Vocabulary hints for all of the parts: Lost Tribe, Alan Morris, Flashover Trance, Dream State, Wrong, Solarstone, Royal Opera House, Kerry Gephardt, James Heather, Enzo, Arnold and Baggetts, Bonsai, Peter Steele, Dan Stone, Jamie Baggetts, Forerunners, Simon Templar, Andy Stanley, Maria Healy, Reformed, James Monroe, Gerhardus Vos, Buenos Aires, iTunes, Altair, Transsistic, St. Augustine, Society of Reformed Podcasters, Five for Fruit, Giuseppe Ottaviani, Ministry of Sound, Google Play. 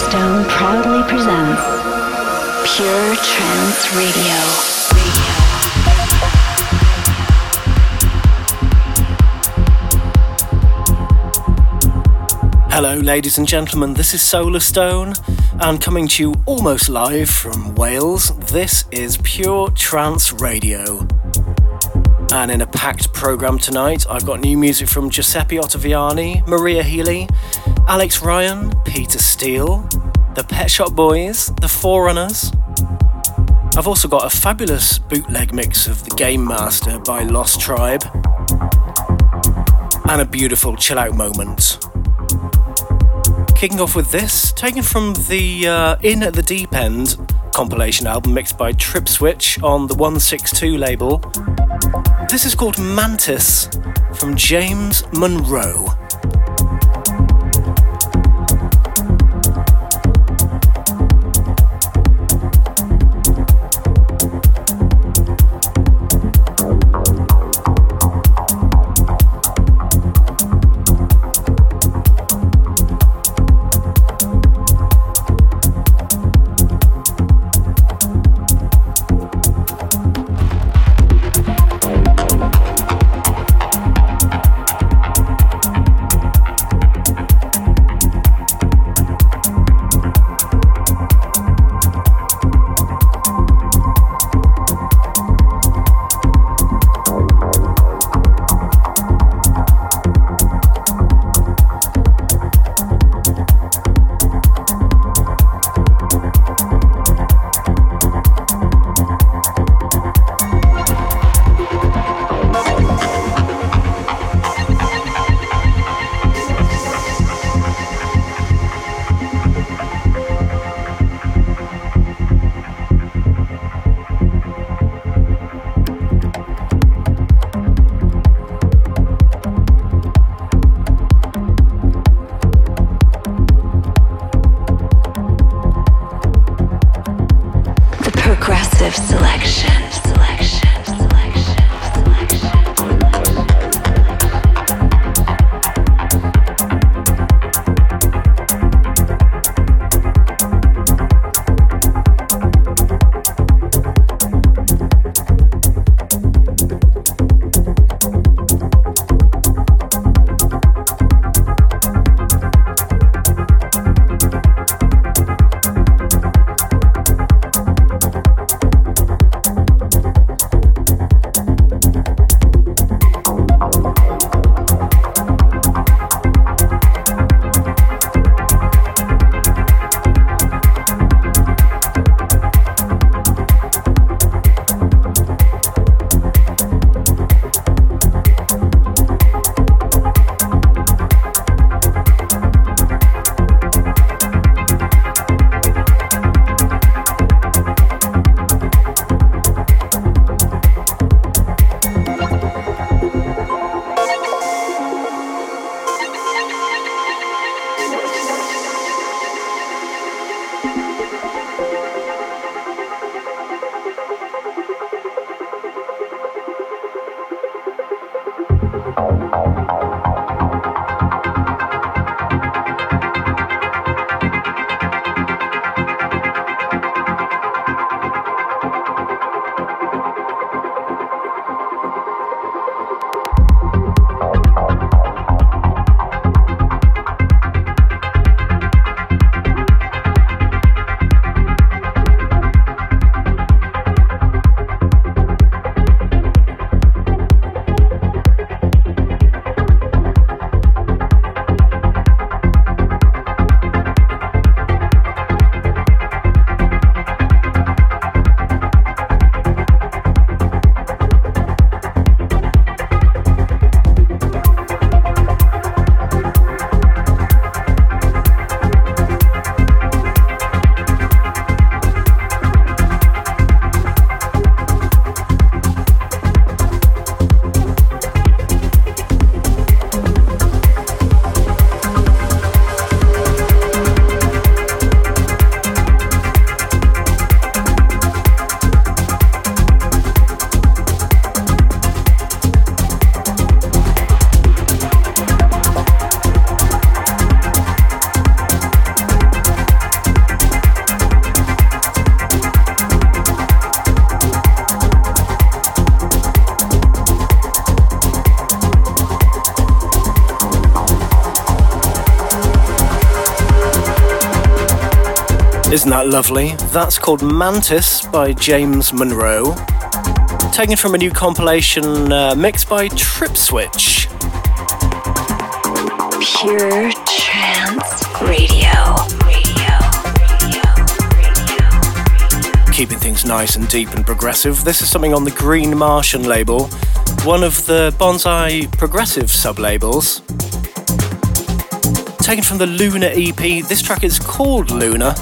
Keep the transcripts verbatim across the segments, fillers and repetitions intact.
Solarstone proudly presents Pure Trance Radio. Hello ladies and gentlemen, this is Solarstone and coming to you almost live from Wales. This is Pure Trance Radio. And in a packed programme tonight, I've got new music from Giuseppe Ottaviani, Maria Healy, Alex Ryan, Peter Steele, the Pet Shop Boys, the Forerunners. I've also got a fabulous bootleg mix of The Game Master by Lost Tribe and a beautiful chill out moment. Kicking off with this, taken from the uh, In at the Deep End compilation album mixed by Tripswitch on the one six two label. This is called Mantis from James Monroe. Isn't that lovely? That's called Mantis by James Monroe, taken from a new compilation uh, mixed by Tripswitch. Pure Trance Radio. Keeping things nice and deep and progressive. This is something on the Green Martian label, one of the Bonsai Progressive sub-labels. Taken from the Luna E P, this track is called Luna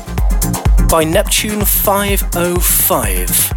by Neptune five oh five.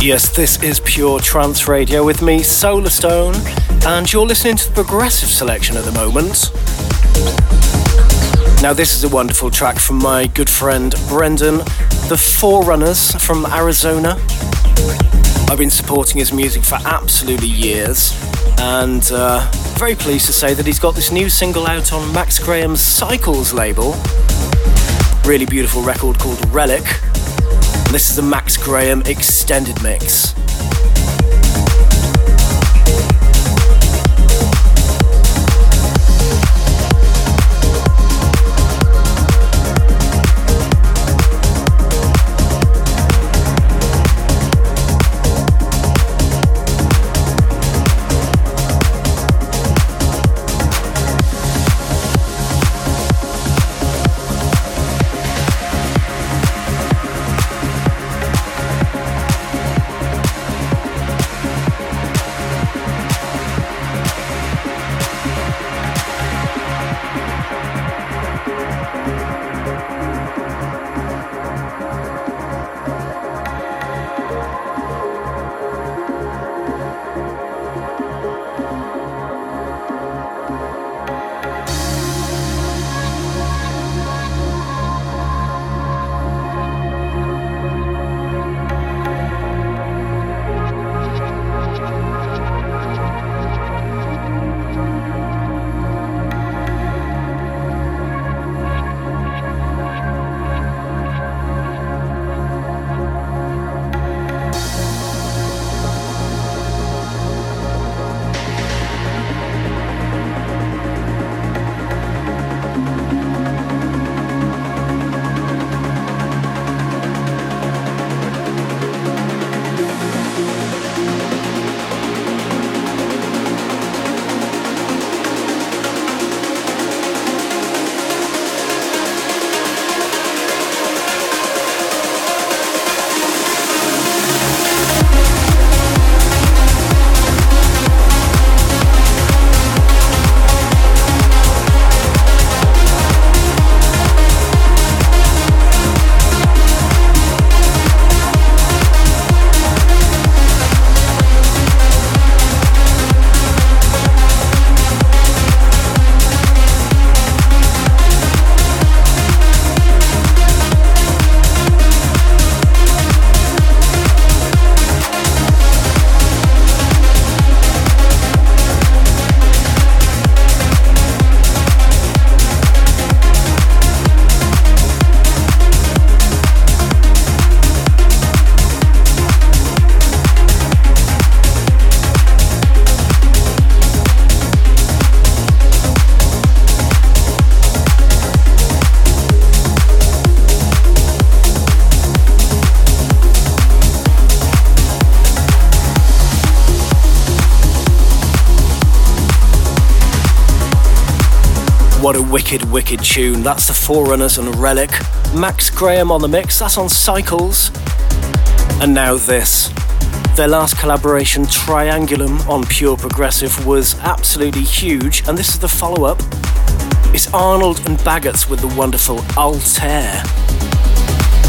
Yes, this is Pure Trance Radio with me, Solarstone, and you're listening to the Progressive Selection at the moment. Now, this is a wonderful track from my good friend Brendan, the Forerunners from Arizona. I've been supporting his music for absolutely years, and uh, very pleased to say that he's got this new single out on Max Graham's Cycles label. Really beautiful record called Relic. And this is the Max Graham extended mix. What a wicked, wicked tune. That's the Forerunners and Relic. Max Graham on the mix, that's on Cycles. And now this. Their last collaboration, Triangulum, on Pure Progressive was absolutely huge, and this is the follow-up. It's Arnold and Baggetts with the wonderful Altair.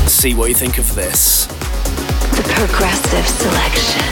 See what you think of this. The Progressive Selection.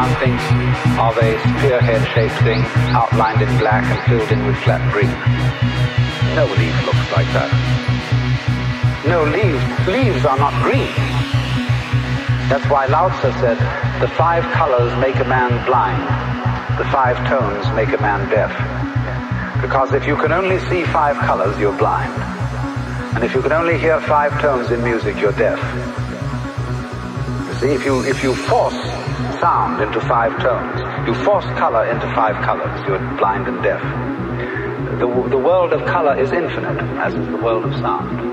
one thing of a spearhead-shaped thing outlined in black and filled in with flat green. No leaf looks like that. No leaves. Leaves are not green. That's why Lao Tzu said, the five colors make a man blind. The five tones make a man deaf. Because if you can only see five colors, you're blind. And if you can only hear five tones in music, you're deaf. You see, if you if you force sound into five tones, you force color into five colors, you're blind and deaf. The, the world of color is infinite, as is the world of sound.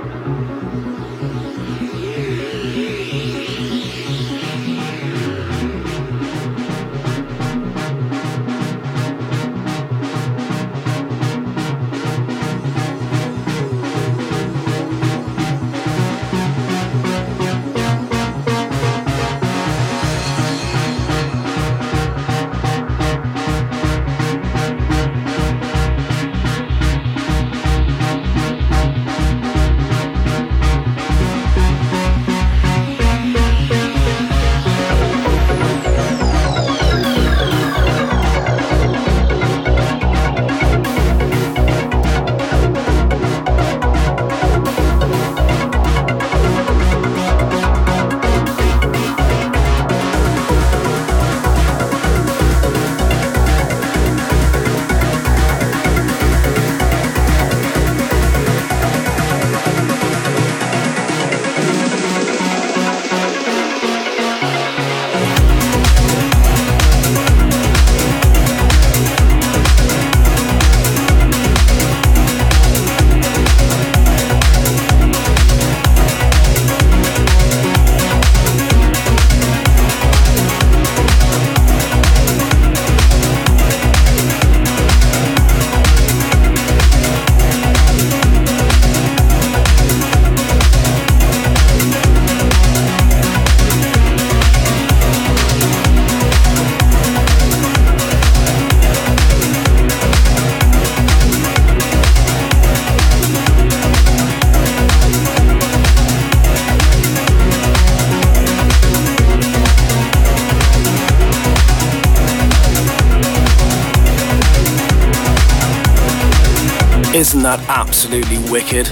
Isn't that absolutely wicked?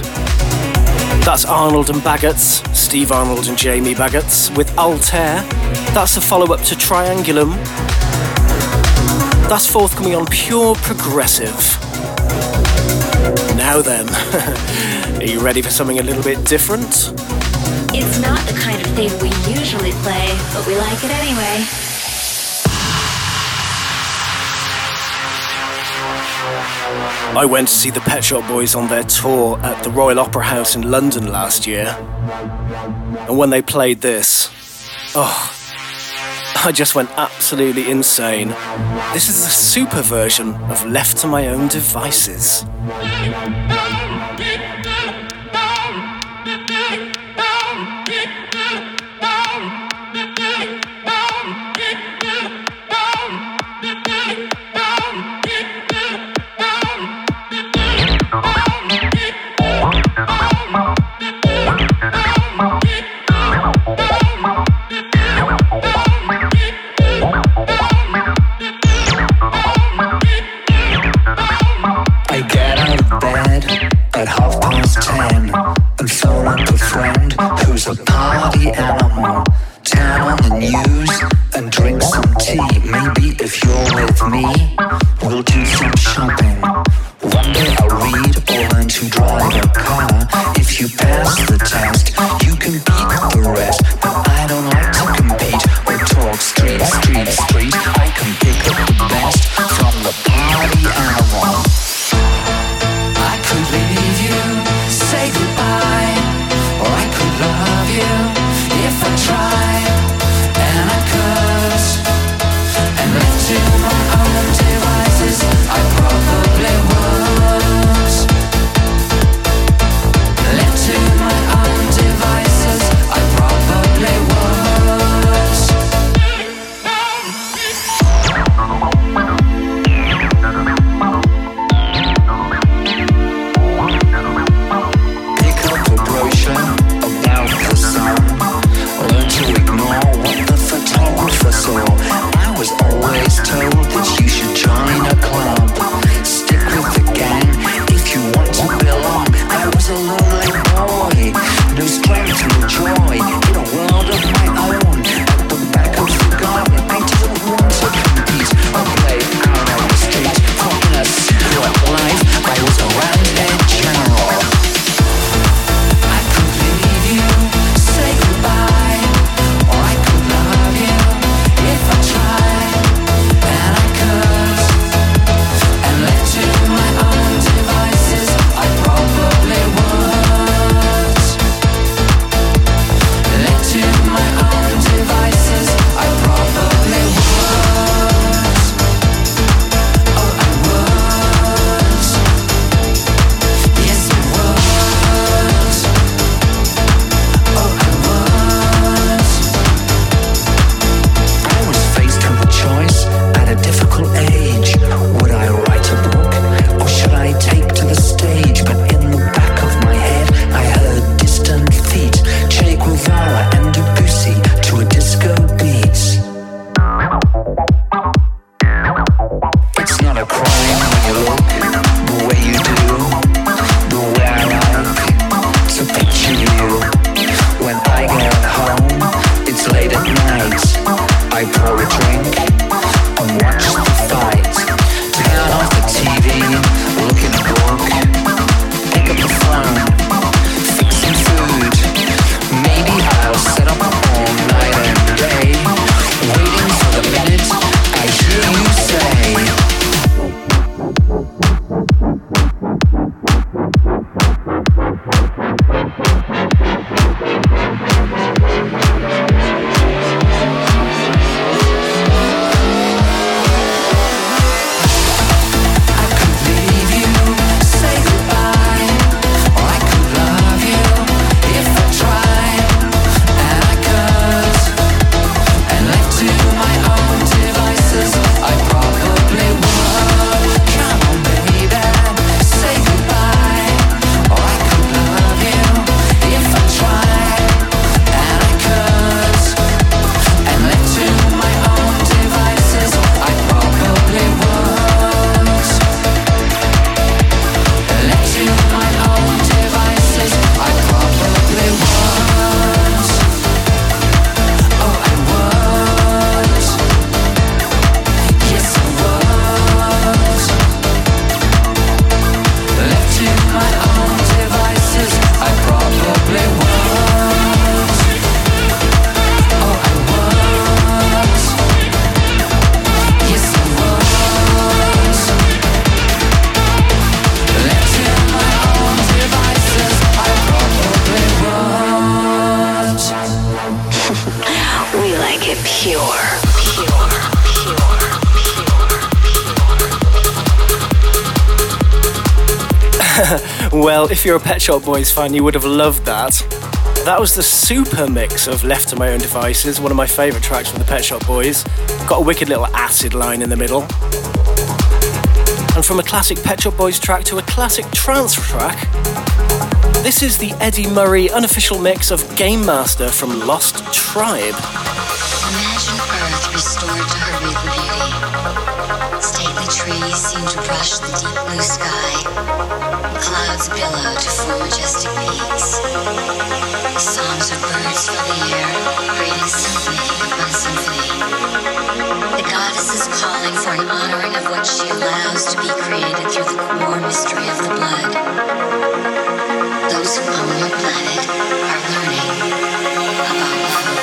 That's Arnold and Baggetts, Steve Arnold and Jamie Baggetts, with Altair. That's a follow-up to Triangulum. That's forthcoming on Pure Progressive. Now then, are you ready for something a little bit different? It's not the kind of thing we usually play, but we like it anyway. I went to see the Pet Shop Boys on their tour at the Royal Opera House in London last year. And when they played this, oh, I just went absolutely insane. This is a super version of Left to My Own Devices. Let to my own devices, I probably will. Well, if you're a Pet Shop Boys fan, you would have loved that. That was the super mix of Left to My Own Devices, one of my favourite tracks from the Pet Shop Boys. Got a wicked little acid line in the middle. And from a classic Pet Shop Boys track to a classic trance track, this is the Eddie Murray unofficial mix of Game Master from Lost Tribe. Imagine Earth restored to her regal beauty. Stately trees seem to brush the deep blue sky. Clouds billow to form majestic peaks. Songs of birds fill the air, creating symphony upon symphony. The goddess is calling for an honoring of what she allows to be created through the core mystery of the blood. Those who own your planet are learning about love.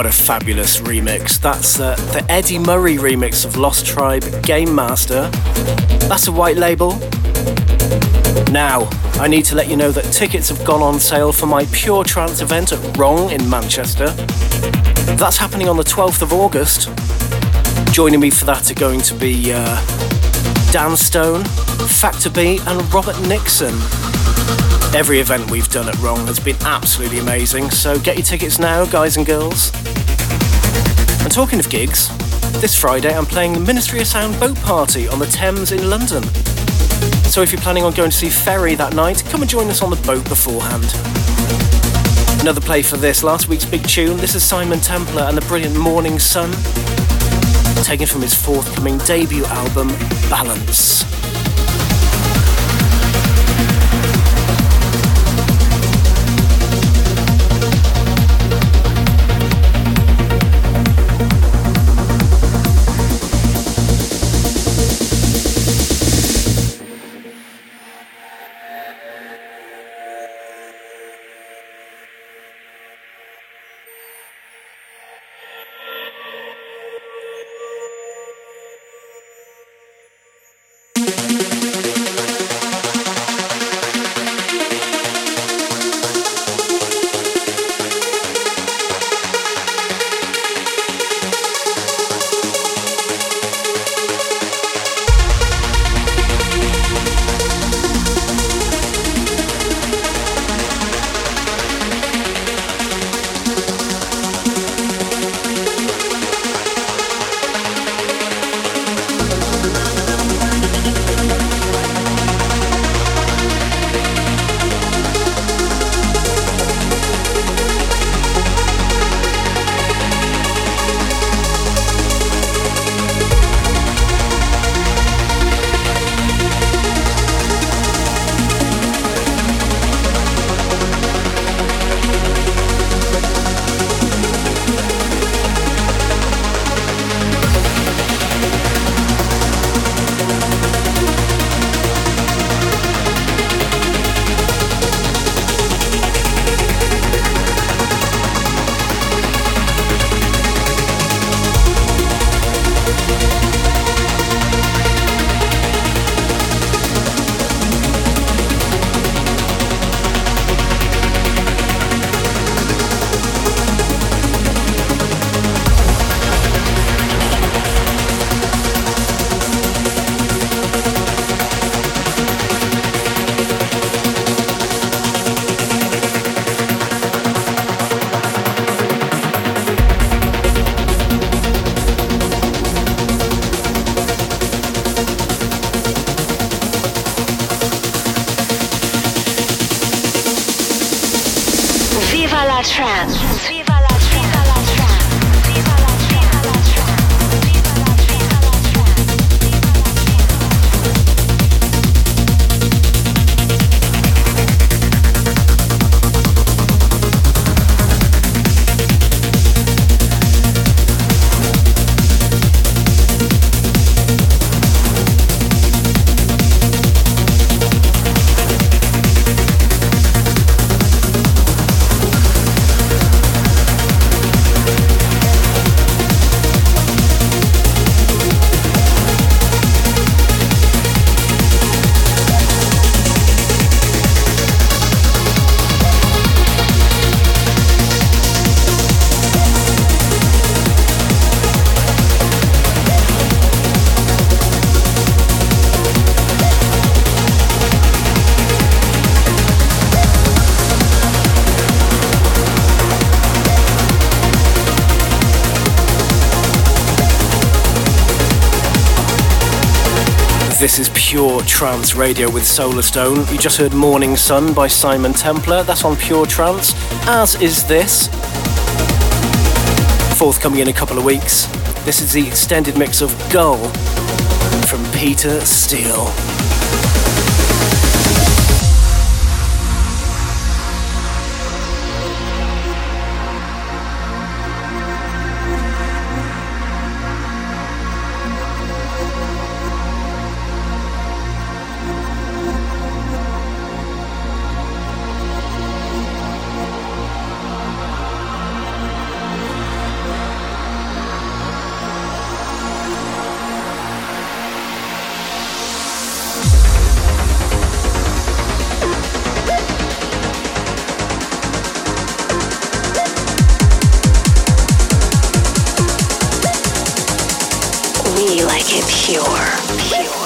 What a fabulous remix. That's uh, the Eddie Murray remix of Lost Tribe, Game Master. That's a white label. Now, I need to let you know that tickets have gone on sale for my Pure Trance event at Wrong in Manchester. That's happening on the twelfth of August. Joining me for that are going to be uh, Dan Stone, Factor B and Robert Nixon. Every event we've done at Wrong has been absolutely amazing, so get your tickets now, guys and girls. And talking of gigs, this Friday I'm playing the Ministry of Sound Boat Party on the Thames in London. So if you're planning on going to see Ferry that night, come and join us on the boat beforehand. Another play for this, last week's big tune. This is Simon Templar and the brilliant Morning Sun, taken from his forthcoming debut album, Balance. This is Pure Trance Radio with Solarstone. You just heard Morning Sun by Simon Templar. That's on Pure Trance, as is this. Forthcoming in a couple of weeks. This is the extended mix of Gull from Peter Steele. Like it pure, pure.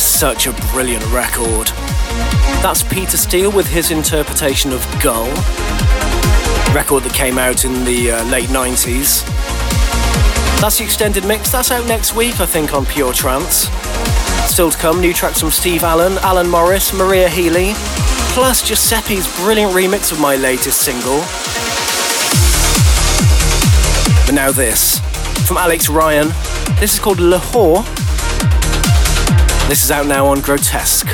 Such a brilliant record. That's Peter Steele with his interpretation of Gull, record that came out in the uh, late nineties. That's the extended mix. That's out next week, I think, on Pure Trance. Still to come, new tracks from Steve Allen, Alan Morris, Maria Healy, plus Giuseppe's brilliant remix of my latest single. But now this, from Alex Ryan. This is called Lahore. This is out now on Grotesque.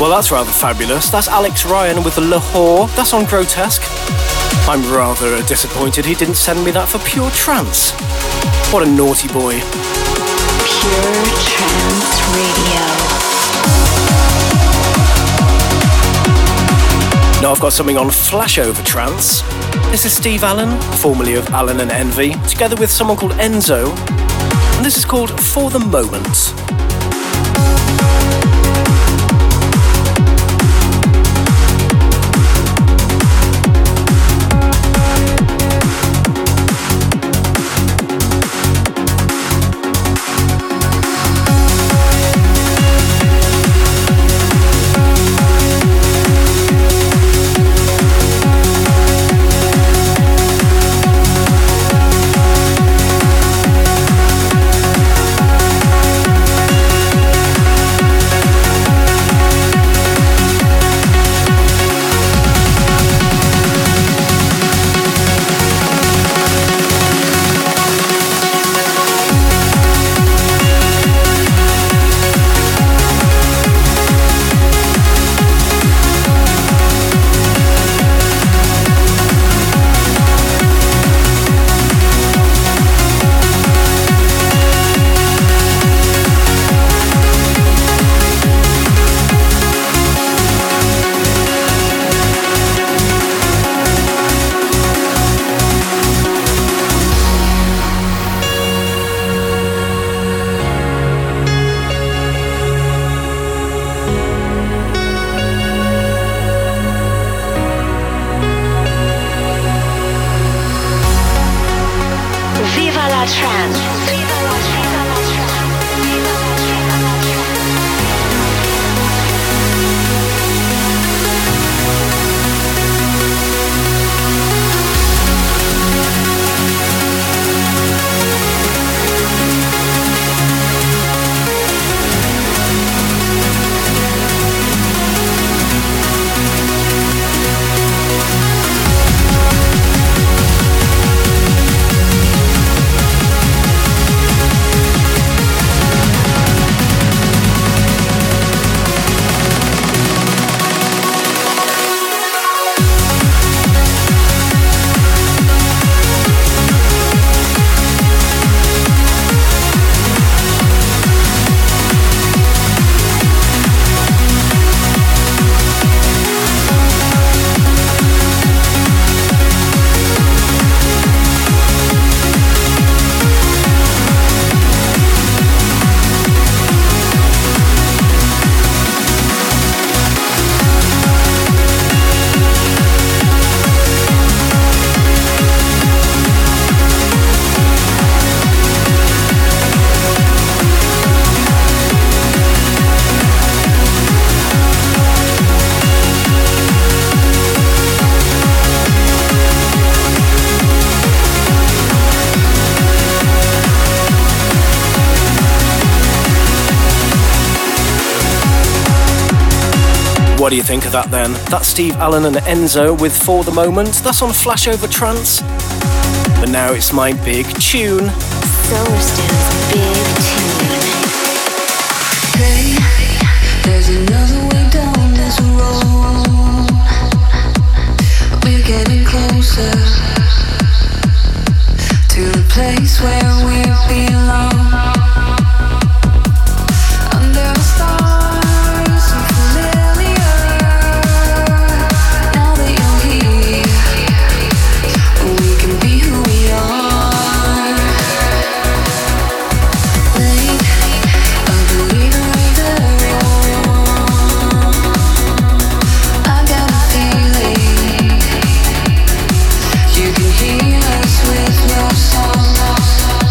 Well, that's rather fabulous. That's Alex Ryan with Lahore. That's on Grotesque. I'm rather disappointed he didn't send me that for Pure Trance. What a naughty boy. Pure Trance Radio. Now I've got something on Flashover Trance. This is Steve Allen, formerly of Alan and Envy, together with someone called Enzo. And this is called For the Moment. What do you think of that then? That's Steve Allen and Enzo with For the Moment. That's on Flashover Trance. But now it's my big tune. Solarstone's big tune. Hey, there's another way down this road. We're getting closer to the place where we belong. With your soul.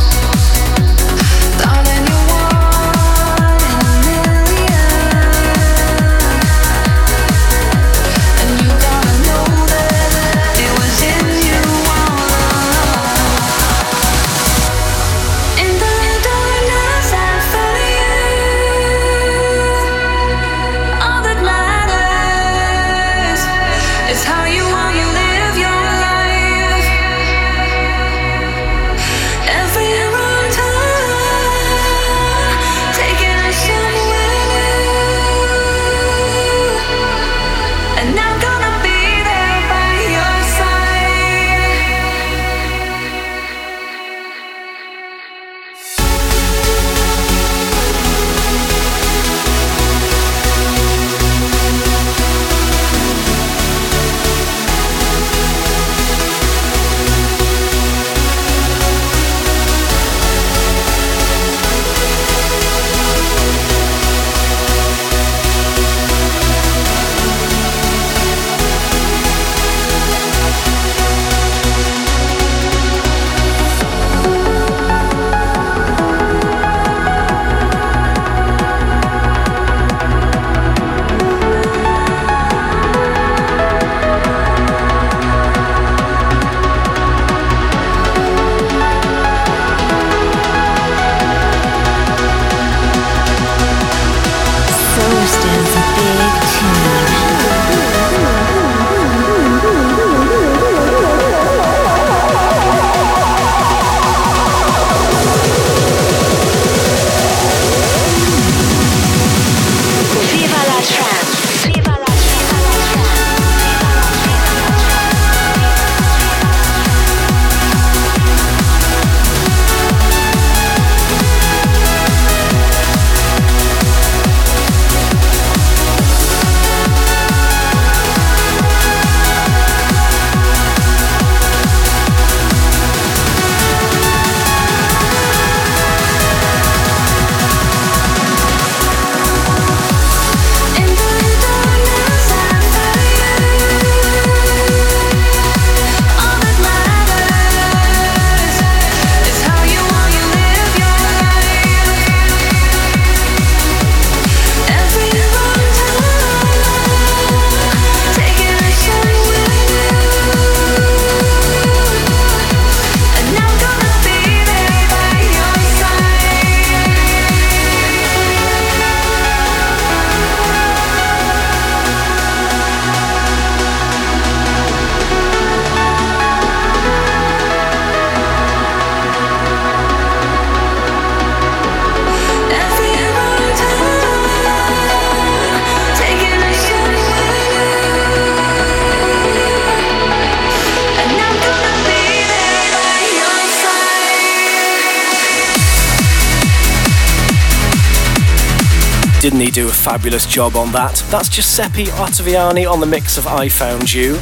Didn't he do a fabulous job on that? That's Giuseppe Ottaviani on the mix of I Found You,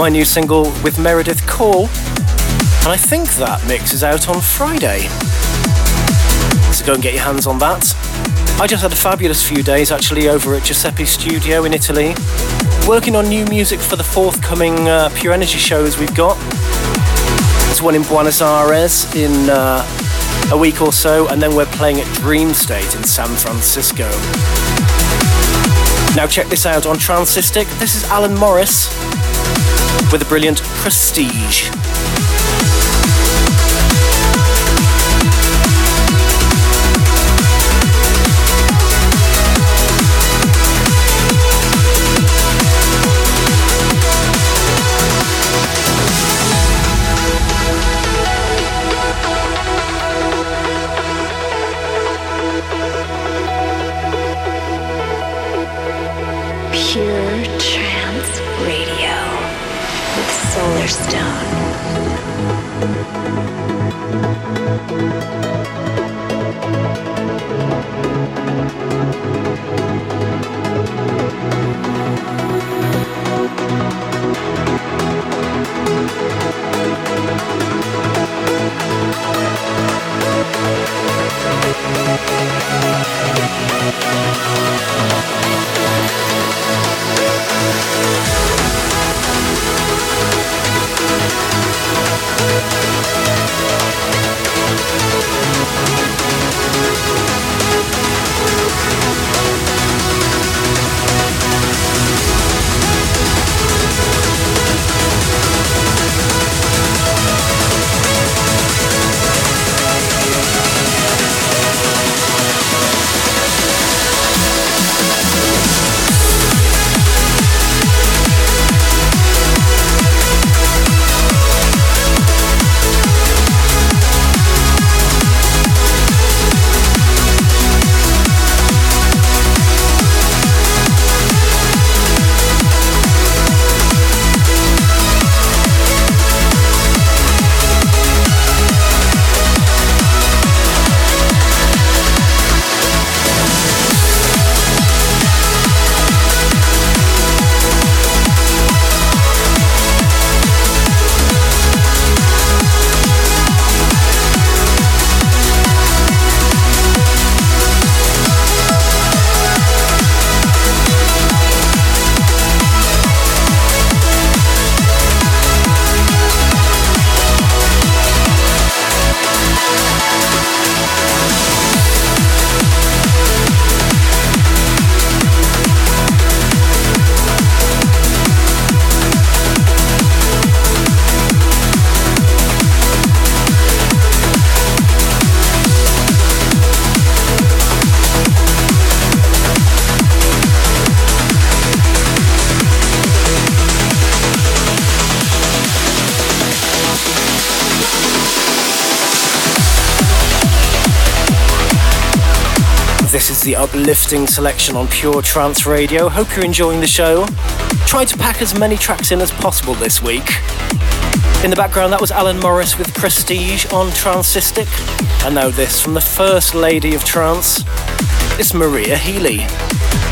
my new single with Meredith Call, and I think that mix is out on Friday. So go and get your hands on that. I just had a fabulous few days actually over at Giuseppe's studio in Italy, working on new music for the forthcoming uh, Pure Energy shows we've got. There's one in Buenos Aires in uh, a week or so, and then we're playing at Dream State in San Francisco. Now check this out on Transsistic. This is Alan Morris with the brilliant Prestige. This is the uplifting selection on Pure Trance Radio. Hope you're enjoying the show. Try to pack as many tracks in as possible this week. In the background, that was Alan Morris with Prestige on Transsistic. And now this from the First Lady of Trance. It's Maria Healy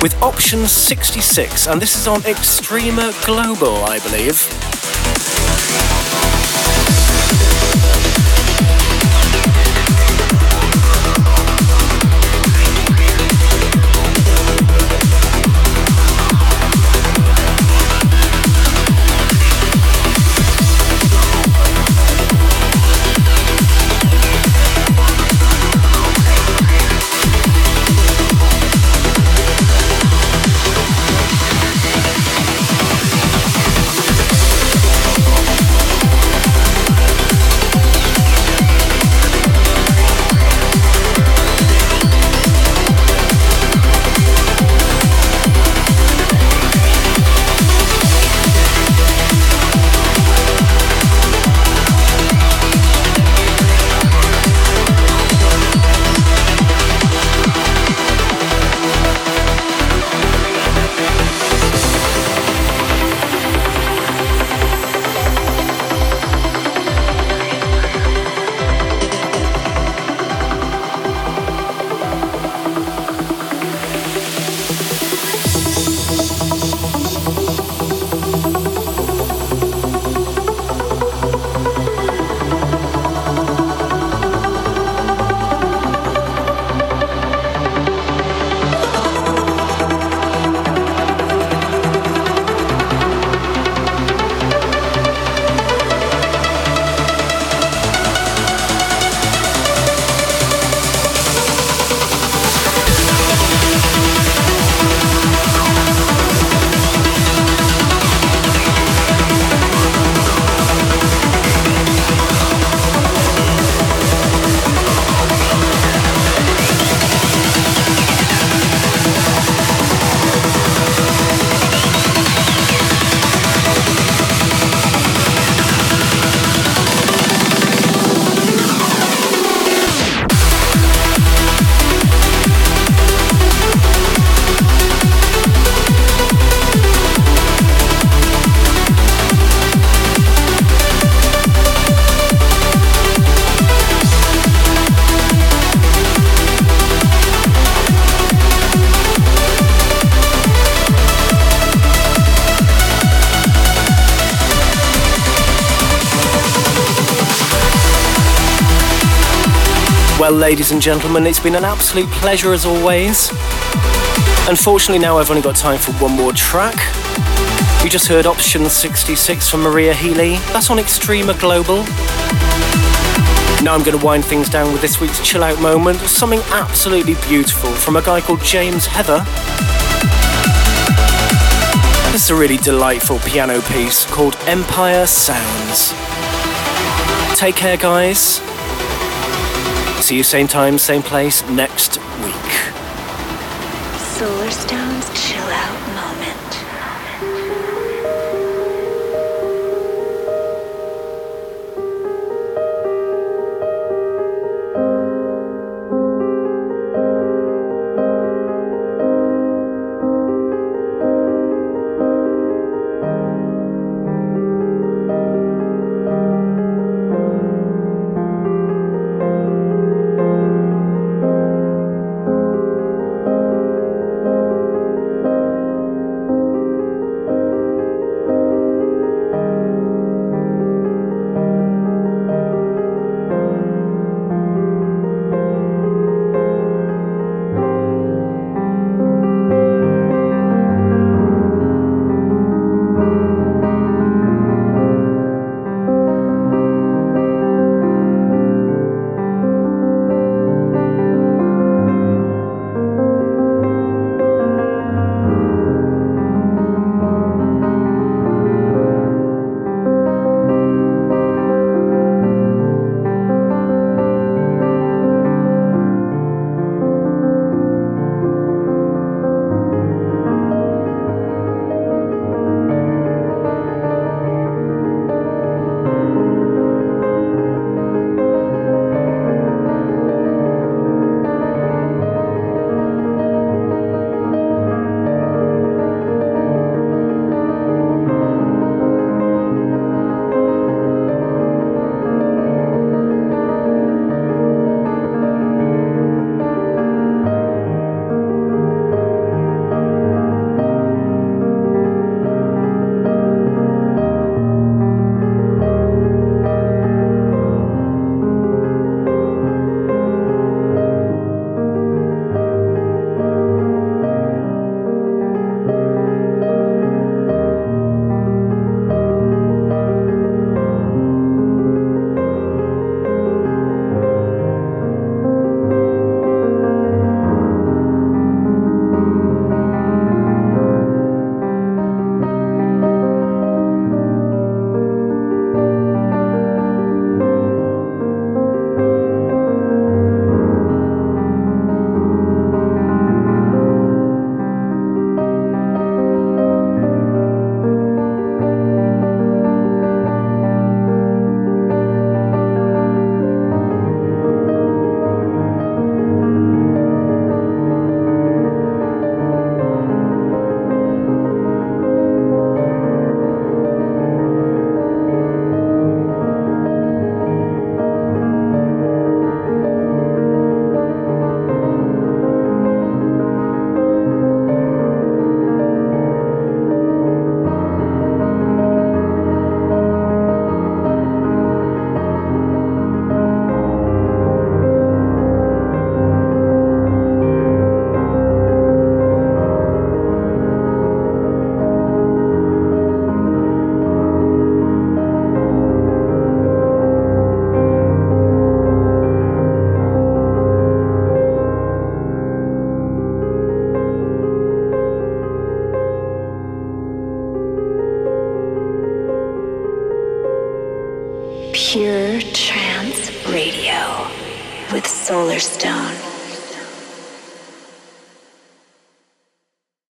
with Option sixty-six. And this is on Extrema Global, I believe. Well, ladies and gentlemen, it's been an absolute pleasure as always. Unfortunately, now I've only got time for one more track. You just heard Option sixty-six from Maria Healy. That's on Extrema Global. Now I'm going to wind things down with this week's chill out moment. Something absolutely beautiful from a guy called James Heather. This is a really delightful piano piece called Empire Sounds. Take care, guys. See you same time, same place next week. Solarstone's chill out moment. Pure Trance Radio with Solarstone.